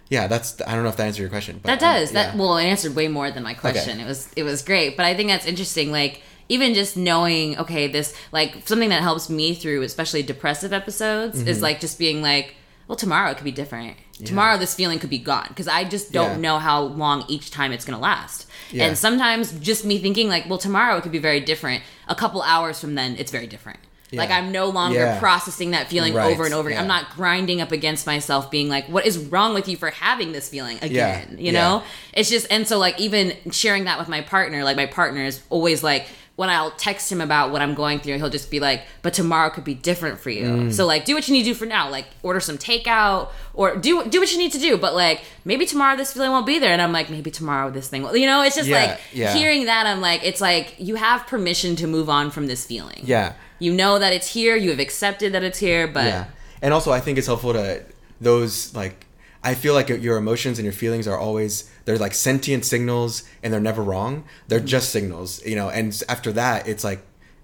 know if that answered your question. But that does. It answered way more than my question. Okay. It was great. But I think that's interesting. Like, even just knowing, okay, this, like, something that helps me through, especially depressive episodes, is, like, just being like, well, tomorrow it could be different. Tomorrow this feeling could be gone because I just don't know how long each time it's going to last. Yeah. And sometimes just me thinking like, well, tomorrow it could be very different. A couple hours from then, it's very different. Yeah. Like I'm no longer processing that feeling over and over again. I'm not grinding up against myself being like, what is wrong with you for having this feeling again? You know? It's just, and so like even sharing that with my partner, like my partner is always like, when I'll text him about what I'm going through, he'll just be like, but tomorrow could be different for you. So like, do what you need to do for now. Like order some takeout or do what you need to do. But like, maybe tomorrow this feeling won't be there. And I'm like, maybe tomorrow this thing will, you know, it's just hearing that. I'm like, it's like, you have permission to move on from this feeling. Yeah. You know that it's here. You have accepted that it's here, but. Yeah. And also I think it's helpful to those, like, I feel like your emotions and your feelings are always, they're like sentient signals and they're never wrong. They're just signals, you know, and after that, it's like,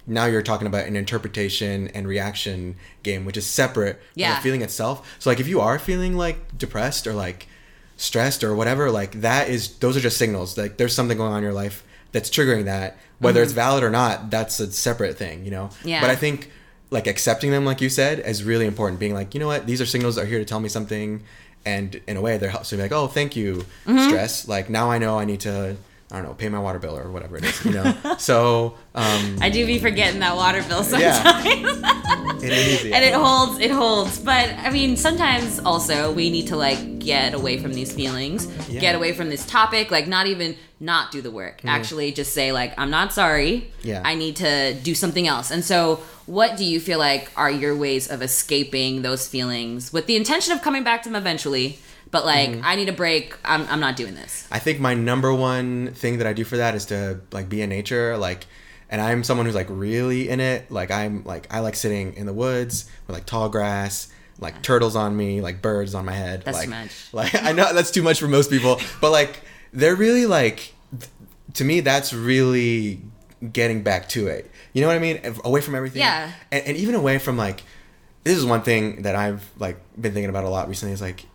now you're talking about an interpretation and reaction game, which is separate from the feeling itself. So like, if you are feeling like depressed or like stressed or whatever, like that is, those are just signals. Like there's something going on in your life that's triggering that, whether it's valid or not, that's a separate thing, you know? Yeah. But I think like accepting them, like you said, is really important. Being like, you know what, these are signals that are here to tell me something. And in a way, they're helping me like, oh, thank you, stress. Like, now I know I need to, I don't know, pay my water bill or whatever it is, you know? So... I do be forgetting that water bill sometimes. Yeah. It is easy. And it holds. But, I mean, sometimes also we need to, like, get away from these feelings, get away from this topic, like, not even... not do the work. Actually just say like, I'm not sorry. Yeah. I need to do something else. And so what do you feel like are your ways of escaping those feelings with the intention of coming back to them eventually, but like, I need a break. I'm not doing this. I think my number one thing that I do for that is to like be in nature. Like, and I'm someone who's like really in it. Like I'm like, I like sitting in the woods with like tall grass, like turtles on me, like birds on my head. That's like, too much. Like I know that's too much for most people, but like, they're really like, to me, that's really getting back to it. You know what I mean? Away from everything. Yeah. And even away from like, this is one thing that I've like been thinking about a lot recently is like,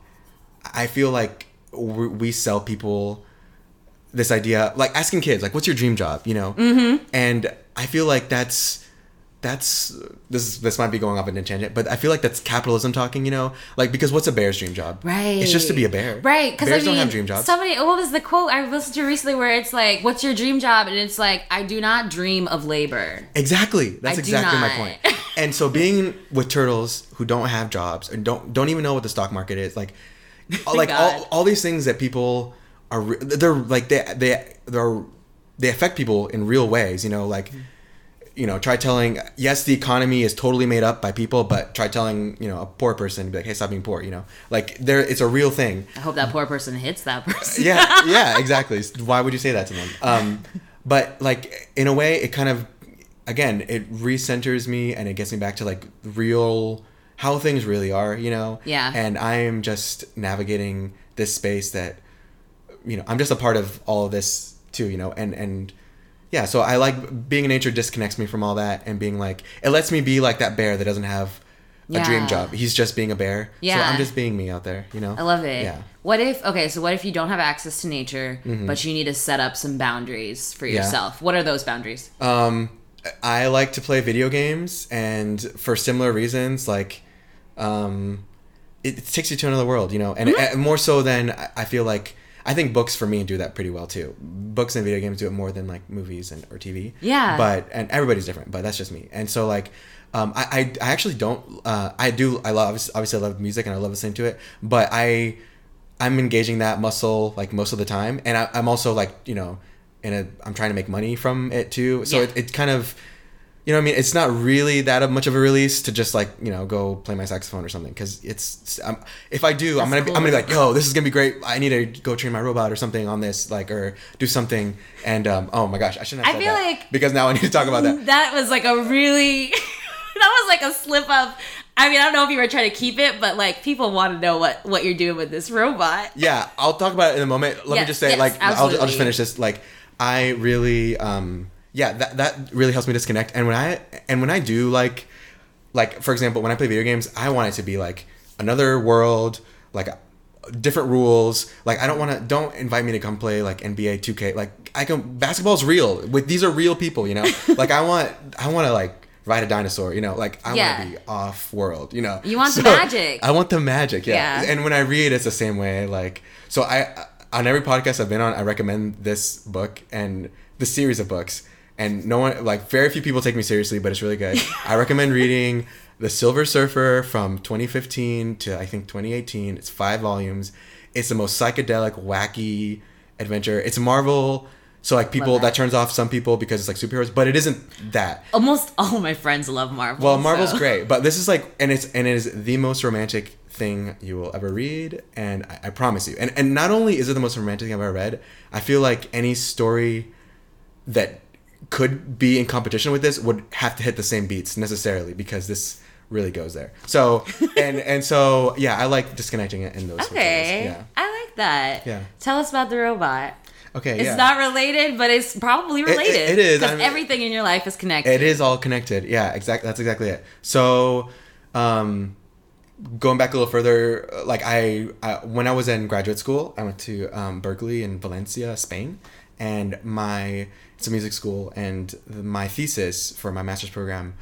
I feel like we sell people this idea, like asking kids, like, what's your dream job? You know? Mm-hmm. And I feel like this might be going off in a tangent, but I feel like that's capitalism talking, you know? Like, because what's a bear's dream job? Right. It's just to be a bear. Right. Because bears don't have dream jobs. What was the quote I listened to recently where it's like, what's your dream job? And it's like, I do not dream of labor. Exactly. That's exactly my point. And so being with turtles who don't have jobs and don't even know what the stock market is, like all these things that people are, they're like, they affect people in real ways, you know? Like, you know, try telling, yes, the economy is totally made up by people, but try telling, you know, a poor person, be like, hey, stop being poor, you know? Like, there, it's a real thing. I hope that poor person hits that person. yeah, exactly. Why would you say that to them? But, like, in a way, it kind of, again, it recenters me and it gets me back to, like, real, how things really are, you know? Yeah. And I am just navigating this space that, you know, I'm just a part of all of this, too, you know? And yeah, so I like being in nature disconnects me from all that and being like, it lets me be like that bear that doesn't have a dream job. He's just being a bear. Yeah. So I'm just being me out there, you know? I love it. Yeah. What if you don't have access to nature, but you need to set up some boundaries for yourself? Yeah. What are those boundaries? I like to play video games and for similar reasons, like, it takes you to another world, you know? And more so than I feel like, I think books for me do that pretty well too. Books and video games do it more than like movies or TV. Yeah. And everybody's different, but that's just me. And so like, I actually don't. I love music and I love listening to it, but I'm engaging that muscle like most of the time, and I'm also like, you know, I'm trying to make money from it too. So it kind of, you know what I mean? It's not really that much of a release to just like, you know, go play my saxophone or something. Because if I do, I'm gonna be like, yo, this is gonna be great. I need to go train my robot or something on this, like, or do something. And oh my gosh, I shouldn't have said that. I feel like because now I need to talk about that. That was like a really, a slip up. I mean, I don't know if you were trying to keep it, but like people want to know what you're doing with this robot. Yeah, I'll talk about it in a moment. Let me just say, like, I'll just finish this. Like, I really. Yeah, that really helps me disconnect. And when I do like for example, when I play video games, I want it to be like another world, like different rules. Like I don't invite me to come play like NBA 2K. Like basketball's real. These are real people, you know? Like I want to like ride a dinosaur, you know, like I want to be off world, you know. You want the magic. I want the magic, yeah. And when I read, it's the same way. Like, so I, on every podcast I've been on, I recommend this book and the series of books. And no one, like very few people take me seriously, but it's really good. I recommend reading The Silver Surfer from 2015 to I think 2018. It's 5 volumes. It's the most psychedelic, wacky adventure. It's Marvel, so like people that turns off some people because it's like superheroes, but it isn't that. Almost all my friends love Marvel. Well, Marvel's great, but this is like, and it is the most romantic thing you will ever read, and I promise you. And not only is it the most romantic thing I've ever read, I feel like any story that could be in competition with this would have to hit the same beats necessarily, because this really goes there. So and so yeah, I like disconnecting it in those ways. Yeah. I like that. Yeah. Tell us about the robot. Okay. It's not related, but it's probably related. It is. Because everything in your life is connected. It is all connected. Yeah, exactly. That's exactly it. So going back a little further, like I when I was in graduate school, I went to Berklee in Valencia, Spain. And it's a music school, and my thesis for my master's program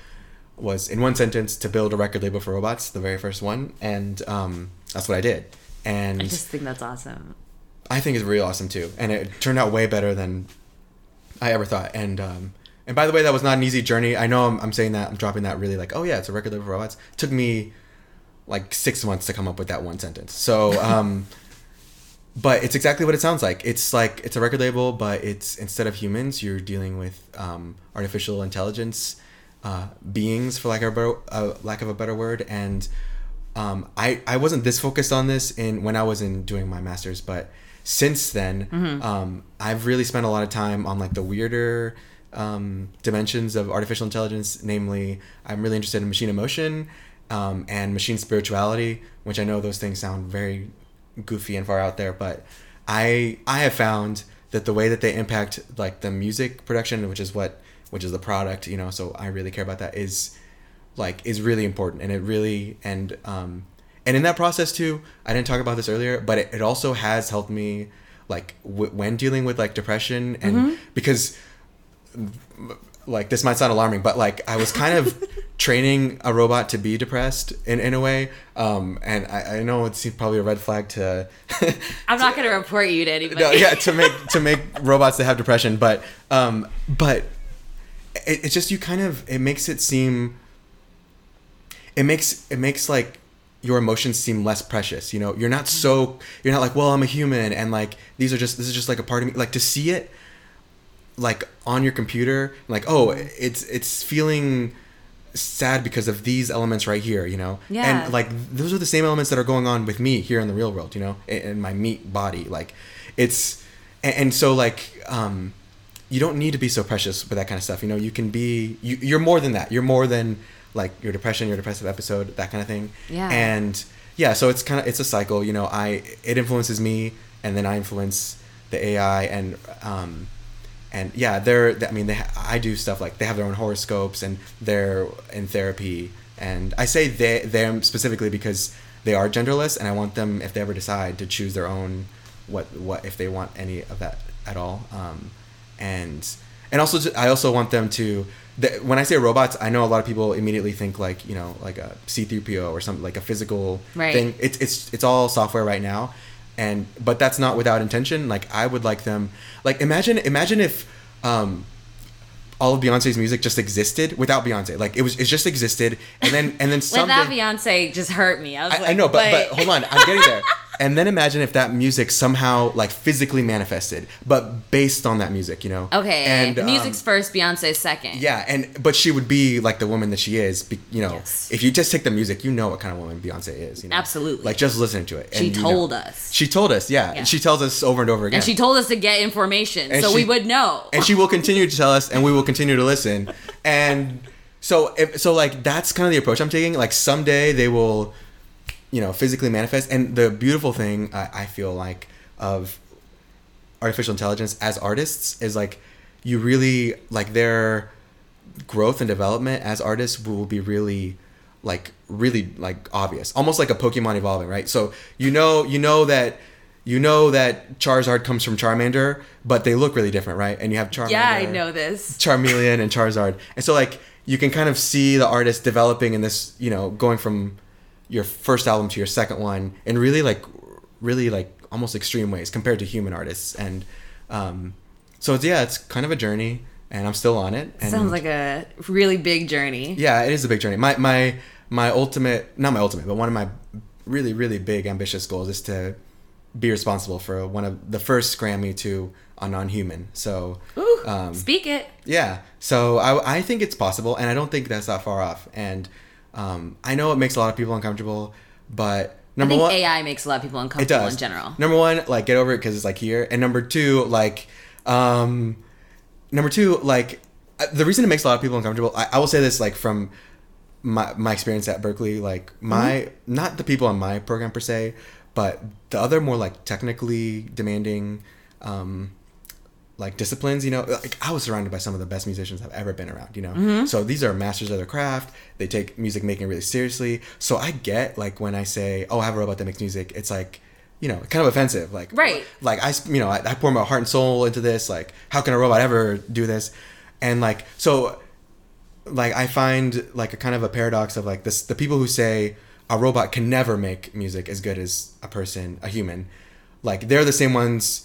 was, in one sentence, to build a record label for robots, the very first one, and that's what I did. And I just think that's awesome. I think it's really awesome too, and it turned out way better than I ever thought. And by the way, that was not an easy journey. I know I'm saying that, I'm dropping that really like, oh yeah, it's a record label for robots. It took me like 6 months to come up with that one sentence. So. But it's exactly what it sounds like. It's like, it's a record label, but it's, instead of humans, you're dealing with artificial intelligence beings, for lack of a better word. And I wasn't this focused on this when I was doing my master's, but since then, I've really spent a lot of time on like the weirder dimensions of artificial intelligence. Namely, I'm really interested in machine emotion and machine spirituality, which I know those things sound very goofy and far out there, but I have found that the way that they impact like the music production, which is the product, you know, so I really care about that, is really important. And it really, and in that process too, I didn't talk about this earlier, but it also has helped me like when dealing with like depression, and because like this might sound alarming, but like I was kind of training a robot to be depressed in a way, and I know it's probably a red flag to I'm not going to report you to anybody. No, yeah, to make robots that have depression, but it's just, you kind of, it makes like your emotions seem less precious, you know. You're not like, well, I'm a human, and like this is just like a part of me. Like to see it like on your computer, like, oh, it's feeling sad because of these elements right here, you know. Yeah. And like those are the same elements that are going on with me here in the real world, you know, in my meat body. Like it's, and so like you don't need to be so precious with that kind of stuff, you know. You can be you're more than that. You're more than like your depression, your depressive episode, that kind of thing. Yeah. And yeah, so it's kind of, it's a cycle, you know. It influences me, and then I influence the AI, and yeah, I do stuff like they have their own horoscopes, and they're in therapy. And I say them specifically because they are genderless, and I want them, if they ever decide, to choose their own what if they want any of that at all. And also, I also want them to. When I say robots, I know a lot of people immediately think like, you know, like a C-3PO or something, like a physical thing. It's all software right now. But that's not without intention. Like I would like them, like imagine if all of Beyonce's music just existed without Beyonce. Like it just existed, and then someday, without Beyonce just hurt me. I know, but hold on, I'm getting there. And then imagine if that music somehow like physically manifested, but based on that music, you know. Okay. And music's first, Beyonce's second. Yeah, but she would be like the woman that she is, you know. Yes. If you just take the music, you know what kind of woman Beyonce is. You know? Absolutely. Like just listening to it. She told us. She told us, yeah. And she tells us over and over again. And she told us to get information, and so we would know. And she will continue to tell us, and we will continue to listen. And so like that's kind of the approach I'm taking. Like someday they will, you know, physically manifest. And the beautiful thing I feel like of artificial intelligence as artists is like, you really like their growth and development as artists will be really obvious, almost like a Pokemon evolving, right? So you know that Charizard comes from Charmander, but they look really different, right? And you have Charmander, I know this, Charmeleon, and Charizard, and so like. you can kind of see the artist developing in this, you know, going from your first album to your second one in really almost extreme ways compared to human artists. And so it's kind of a journey, and I'm still on it. And sounds like a really big journey. Yeah, it is a big journey. Not my ultimate, but one of my really, really big ambitious goals is to be responsible for one of the first Grammy to a non-human. So ooh, speak it. Yeah. So I think it's possible, and I don't think that's that far off. And I know it makes a lot of people uncomfortable, but number one, AI makes a lot of people uncomfortable in general. Number one, like, get over it because it's like here. And number two, the reason it makes a lot of people uncomfortable, I will say this, like, from my experience at Berklee, like, not the people on my program per se, but the other more, like, technically demanding, like, disciplines, you know, like, I was surrounded by some of the best musicians I've ever been around, you know? Mm-hmm. So these are masters of their craft. They take music making really seriously. So I get, like, when I say, oh, I have a robot that makes music, it's like, you know, kind of offensive. Like, right. Like, I pour my heart and soul into this. Like, how can a robot ever do this? And, like, so, like, I find, like, a kind of a paradox of, like, this, the people who say a robot can never make music as good as a person, a human, like, they're the same ones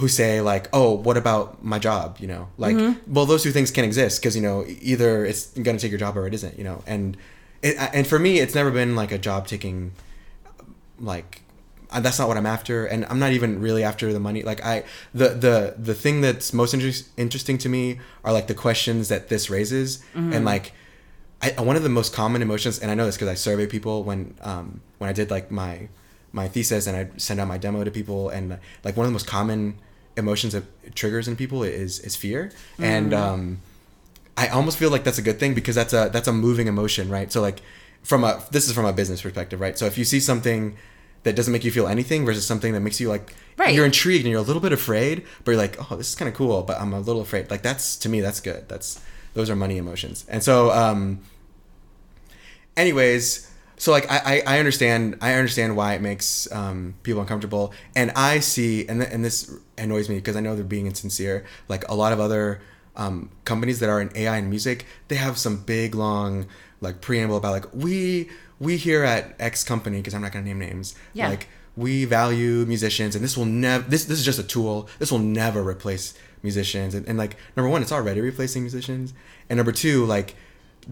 who say, like, oh, what about my job, you know? Like, mm-hmm. Well, those two things can exist because, you know, either it's going to take your job or it isn't, you know? And for me, it's never been, like, a job-taking, like, that's not what I'm after, and I'm not even really after the money. Like, the thing that's most interesting to me are, like, the questions that this raises, mm-hmm. and, like, one of the most common emotions, and I know this because I survey people when I did, like, my thesis and I send out my demo to people, and, like, one of the most common emotions that triggers in people is fear, mm-hmm. and I almost feel like that's a good thing because that's a moving emotion, right? So, like, this is from a business perspective, right? So if you see something that doesn't make you feel anything versus something that makes you, like, right. You're intrigued and you're a little bit afraid, but you're like, oh, this is kind of cool, but I'm a little afraid. Like, that's, to me, that's good. Those are money emotions. And so, anyways, so, like, I understand why it makes people uncomfortable. And I see, and this annoys me because I know they're being insincere, like, a lot of other companies that are in AI and music, they have some big, long, like, preamble about, like, we here at X company, because I'm not going to name names, yeah. like, we value musicians, and this is just a tool. This will never replace musicians. And, like, number one, it's already replacing musicians. And number two, like,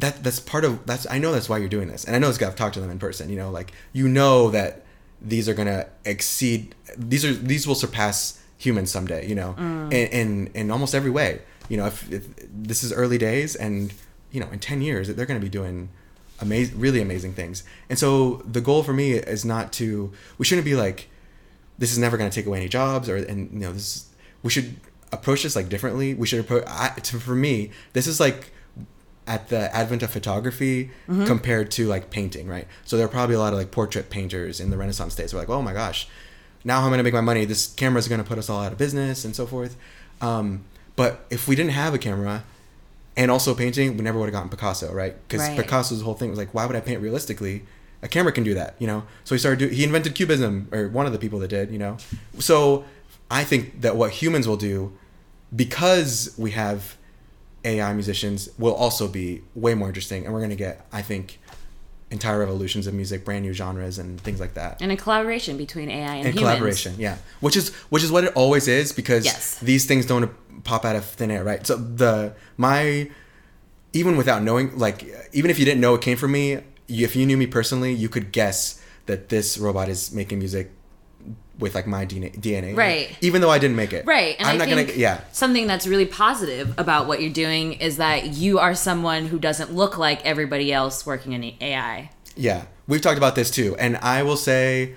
I know that's why you're doing this. And I know it's got to talk to them in person, you know, like, you know that these are going to these will surpass humans someday, you know, in almost every way. You know, if this is early days, and, you know, in 10 years, they're going to be doing really amazing things. And so the goal for me is we shouldn't be like, this is never going to take away any jobs, or, and, you know, we should approach this, like, differently. We should for me, this is, like, at the advent of photography, mm-hmm. compared to, like, painting, right? So there are probably a lot of, like, portrait painters in the Renaissance days who are like, oh my gosh, now how am I going to make my money? This camera's going to put us all out of business and so forth. But if we didn't have a camera, and also painting, we never would have gotten Picasso, right? Because right. Picasso's whole thing was like, why would I paint realistically? A camera can do that, you know? So he invented Cubism, or one of the people that did, you know? So I think that what humans will do, because we have AI musicians, will also be way more interesting. And we're going to get, I think, entire revolutions of music, brand new genres and things like that. And a collaboration between AI and humans. Collaboration, yeah. Which is what it always is, because yes. these things don't pop out of thin air, right? So even without knowing, like, even if you didn't know it came from me, if you knew me personally, you could guess that this robot is making music with, like, my DNA, right? Like, even though I didn't make it, right? And I think something that's really positive about what you're doing is that you are someone who doesn't look like everybody else working in AI. Yeah, we've talked about this too, and I will say,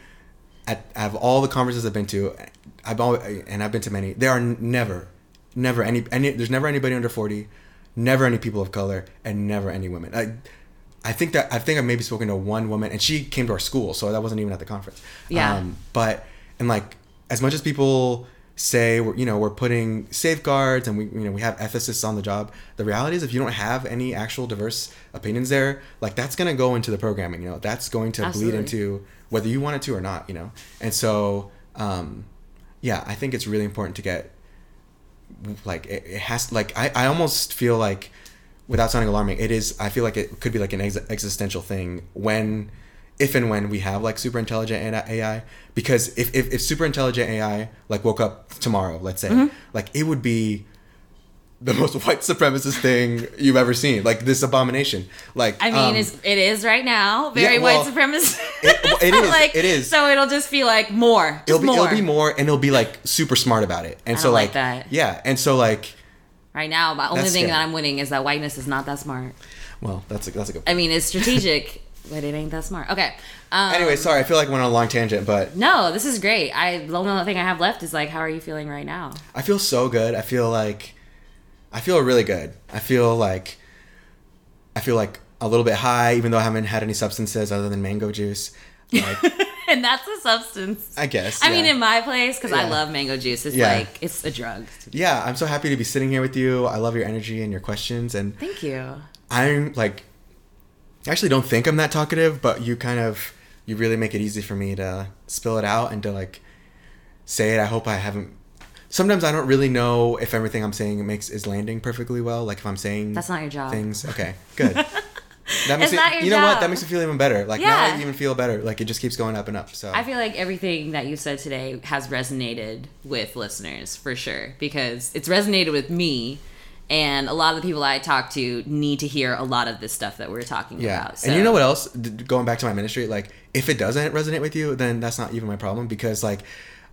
out of all the conferences I've been to, I've been to many, there are never there's never anybody under 40, never any people of color, and never any women. I think I've maybe spoken to one woman, and she came to our school, so that wasn't even at the conference. Yeah, but. And, like, as much as people say, you know, we're putting safeguards and we have ethicists on the job, the reality is if you don't have any actual diverse opinions there, like, that's going to go into the programming, you know, that's going to absolutely. Bleed into whether you want it to or not, you know. And so, yeah, I think it's really important to get, like, it has, like, I almost feel like without sounding alarming, it is, I feel like it could be like an existential thing when, if and when we have like super intelligent AI, because if super intelligent AI like woke up tomorrow, let's say, mm-hmm. like it would be the most white supremacist thing you've ever seen, like this abomination. Like I mean, it is right now very white supremacist. It is. Like, it is. So it'll just be like more. It'll be more, and it'll be like super smart about it. And I don't so like that. Yeah, and so like right now, the only thing that I'm winning is that whiteness is not that smart. Well, that's a good point. I mean, it's strategic. But it ain't that smart. Okay. Anyway, sorry. I feel like I went on a long tangent, but... No, this is great. The only thing I have left is, like, how are you feeling right now? I feel so good. I feel really good. I feel like a little bit high, even though I haven't had any substances other than mango juice. And that's a substance. I guess. I mean, in my place, because I love mango juice. It's like, it's a drug. Yeah, I'm so happy to be sitting here with you. I love your energy and your questions. And thank you. I'm, like... I actually don't think I'm that talkative, but you really make it easy for me to spill it out and to like say it. I hope I haven't. Sometimes I don't really know if everything I'm saying is landing perfectly well. Like if I'm saying that's not your job. Things okay, good. That makes it's not your job. Know what? That makes me feel even better. Like now I even feel better. Like it just keeps going up and up. So I feel like everything that you said today has resonated with listeners for sure because it's resonated with me. And a lot of the people I talk to need to hear a lot of this stuff that we're talking about. So. And you know what else? Going back to my ministry, like, if it doesn't resonate with you, then that's not even my problem because, like...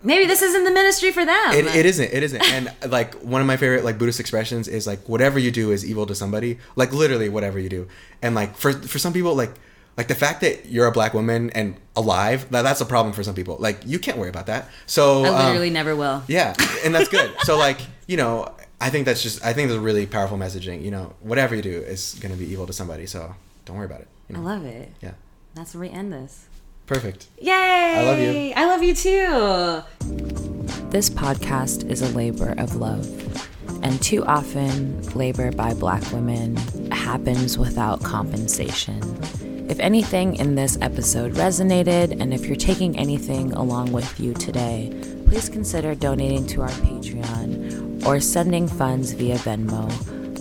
Maybe this isn't the ministry for them. It isn't. And, like, one of my favorite, like, Buddhist expressions is, like, whatever you do is evil to somebody. Like, literally whatever you do. And, like, for some people, like the fact that you're a black woman and alive, that's a problem for some people. Like, you can't worry about that. So... I literally never will. Yeah. And that's good. So, like, you know... I think there's a really powerful messaging. You know, whatever you do is going to be evil to somebody, so don't worry about it. You know? I love it. Yeah. That's where we end this. Perfect. Yay! I love you. I love you too. This podcast is a labor of love. And too often, labor by black women happens without compensation. If anything in this episode resonated, and if you're taking anything along with you today, please consider donating to our Patreon or sending funds via Venmo.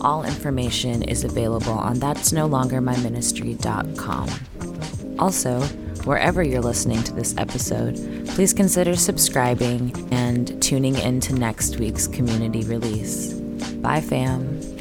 All information is available on thatsnolongermyministry.com. Also, wherever you're listening to this episode, please consider subscribing and tuning in to next week's community release. Bye, fam.